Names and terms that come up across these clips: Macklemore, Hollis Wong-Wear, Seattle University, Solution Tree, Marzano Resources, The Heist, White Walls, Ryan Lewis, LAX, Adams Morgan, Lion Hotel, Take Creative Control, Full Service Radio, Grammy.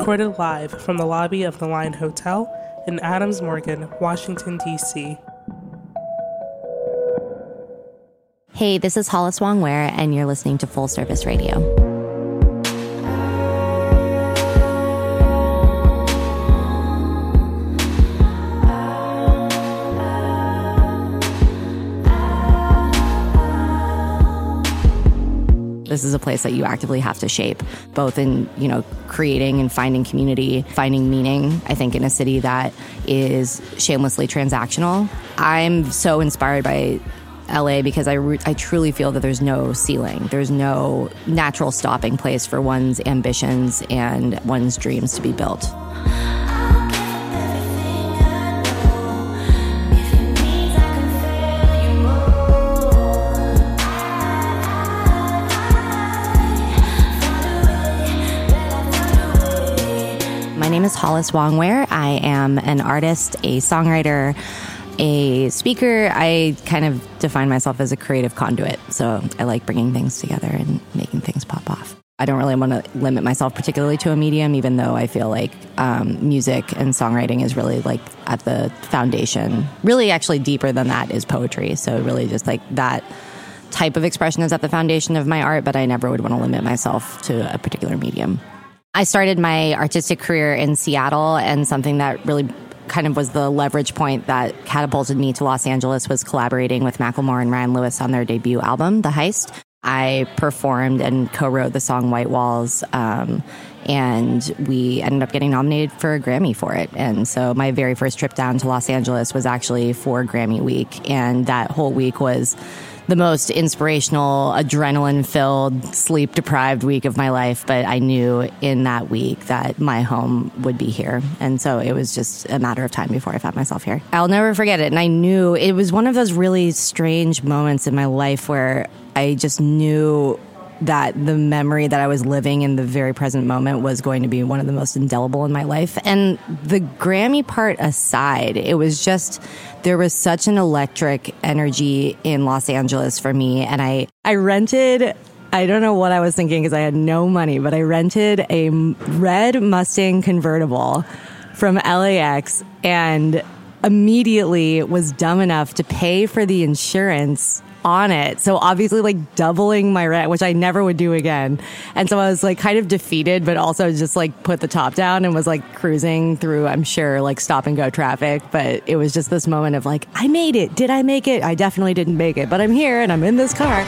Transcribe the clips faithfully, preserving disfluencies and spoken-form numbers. recorded live from the lobby of the Lion Hotel in Adams Morgan, Washington, D C Hey, this is Hollis Wong-Wear, and you're listening to Full Service Radio. This is a place that you actively have to shape, both in, you know, creating and finding community, finding meaning, I think, in a city that is shamelessly transactional. I'm so inspired by L A because I, re- I truly feel that there's no ceiling. There's no natural stopping place for one's ambitions and one's dreams to be built. My name is Hollis Wong-Wear. I am an artist, a songwriter, a speaker. I kind of define myself as a creative conduit. So I like bringing things together and making things pop off. I don't really want to limit myself particularly to a medium, even though I feel like um, music and songwriting is really like at the foundation. Really, actually deeper than that is poetry. So really just like that type of expression is at the foundation of my art, but I never would want to limit myself to a particular medium. I started my artistic career in Seattle, and something that really kind of was the leverage point that catapulted me to Los Angeles was collaborating with Macklemore and Ryan Lewis on their debut album, The Heist. I performed and co-wrote the song White Walls, um, and we ended up getting nominated for a Grammy for it. And so my very first trip down to Los Angeles was actually for Grammy week, and that whole week was the most inspirational, adrenaline-filled, sleep-deprived week of my life, but I knew in that week that my home would be here. And so it was just a matter of time before I found myself here. I'll never forget it, and I knew it was one of those really strange moments in my life where I just knew that the memory that I was living in the very present moment was going to be one of the most indelible in my life. And the Grammy part aside, it was just, there was such an electric energy in Los Angeles for me. And I, I rented, I don't know what I was thinking because I had no money, but I rented a red Mustang convertible from L A X and immediately was dumb enough to pay for the insurance on it. So obviously like doubling my rent, which I never would do again. And so I was like kind of defeated, but also just like put the top down and was like cruising through, I'm sure, like stop and go traffic. But it was just this moment of like, I made it. Did I make it? I definitely didn't make it, but I'm here and I'm in this car.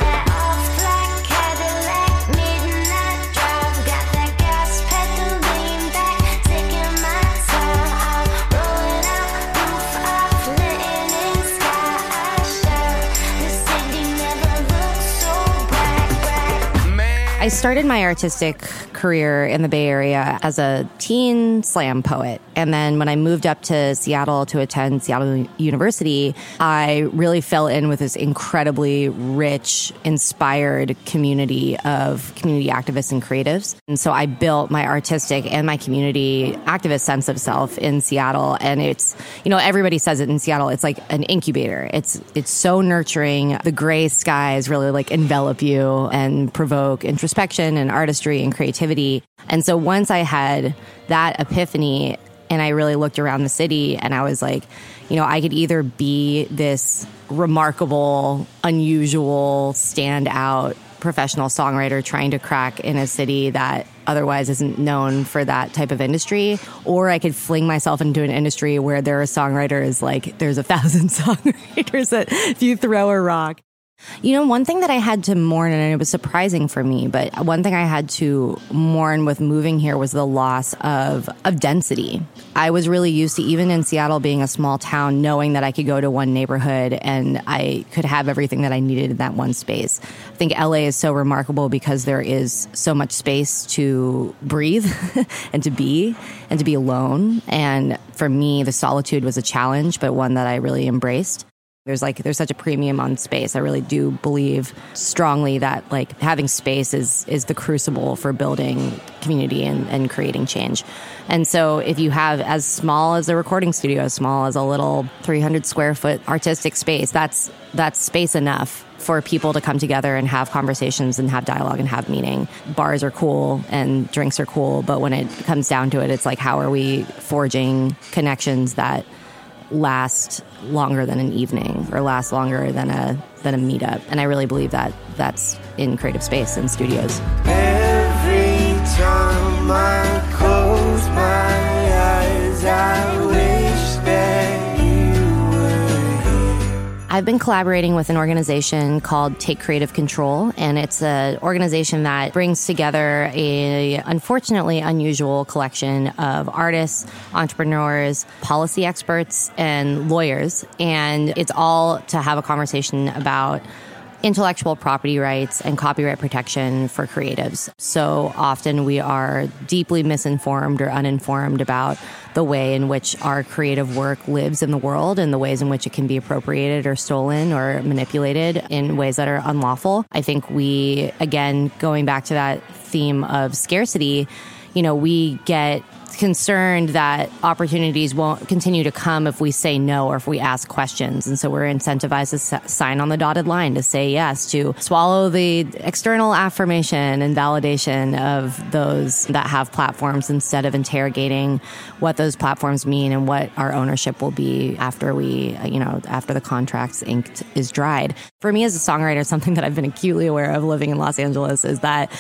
I started my artistic career in the Bay Area as a teen slam poet. And then when I moved up to Seattle to attend Seattle University, I really fell in with this incredibly rich, inspired community of community activists and creatives. And so I built my artistic and my community activist sense of self in Seattle. And it's, you know, everybody says it in Seattle, it's like an incubator. It's, it's so nurturing. The gray skies really like envelop you and provoke introspection and artistry and creativity. And so once I had that epiphany and I really looked around the city and I was like, you know, I could either be this remarkable, unusual, standout professional songwriter trying to crack in a city that otherwise isn't known for that type of industry, or I could fling myself into an industry where there are songwriters like there's a thousand songwriters that if you throw a rock. You know, one thing that I had to mourn, and it was surprising for me, but one thing I had to mourn with moving here was the loss of, of density. I was really used to, even in Seattle being a small town, knowing that I could go to one neighborhood and I could have everything that I needed in that one space. I think L A is so remarkable because there is so much space to breathe and to be and to be alone. And for me, the solitude was a challenge, but one that I really embraced. There's like there's such a premium on space. I really do believe strongly that like having space is is the crucible for building community and, and creating change. And so if you have as small as a recording studio, as small as a little three hundred square foot artistic space, that's that's space enough for people to come together and have conversations and have dialogue and have meaning. Bars are cool and drinks are cool, but when it comes down to it, it's like, how are we forging connections that last longer than an evening or last longer than a than a meetup? And I really believe that that's in creative space and studios. Every time I close my eyes, I wish that you were here. I've been collaborating with an organization called Take Creative Control, and it's an organization that brings together a unfortunately unusual collection of artists, entrepreneurs, policy experts, and lawyers. And it's all to have a conversation about intellectual property rights and copyright protection for creatives. So often we are deeply misinformed or uninformed about the way in which our creative work lives in the world and the ways in which it can be appropriated or stolen or manipulated in ways that are unlawful. I think we, again, going back to that theme of scarcity, you know, we get concerned that opportunities won't continue to come if we say no or if we ask questions. And so we're incentivized to sign on the dotted line, to say yes, to swallow the external affirmation and validation of those that have platforms instead of interrogating what those platforms mean and what our ownership will be after we, you know, after the contract's inked is dried. For me as a songwriter, something that I've been acutely aware of living in Los Angeles is that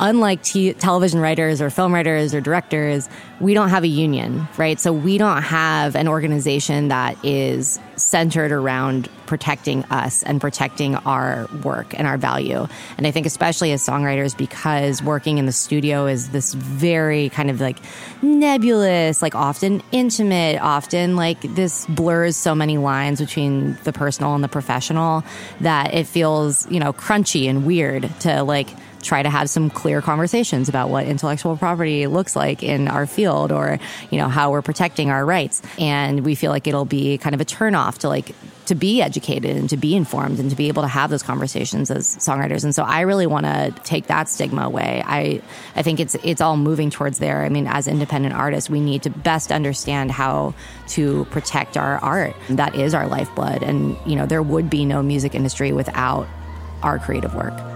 unlike t- television writers or film writers or directors, we don't have a union, right? So we don't have an organization that is centered around protecting us and protecting our work and our value. And I think especially as songwriters, because working in the studio is this very kind of like nebulous, like often intimate, often like this blurs so many lines between the personal and the professional that it feels, you know, crunchy and weird to like try to have some clear conversations about what intellectual property looks like in our field or, you know, how we're protecting our rights. And we feel like it'll be kind of a turnoff to like, to be educated and to be informed and to be able to have those conversations as songwriters. And so I really want to take that stigma away. I, I think it's, it's all moving towards there. I mean, as independent artists, we need to best understand how to protect our art. That is our lifeblood. And, you know, there would be no music industry without our creative work.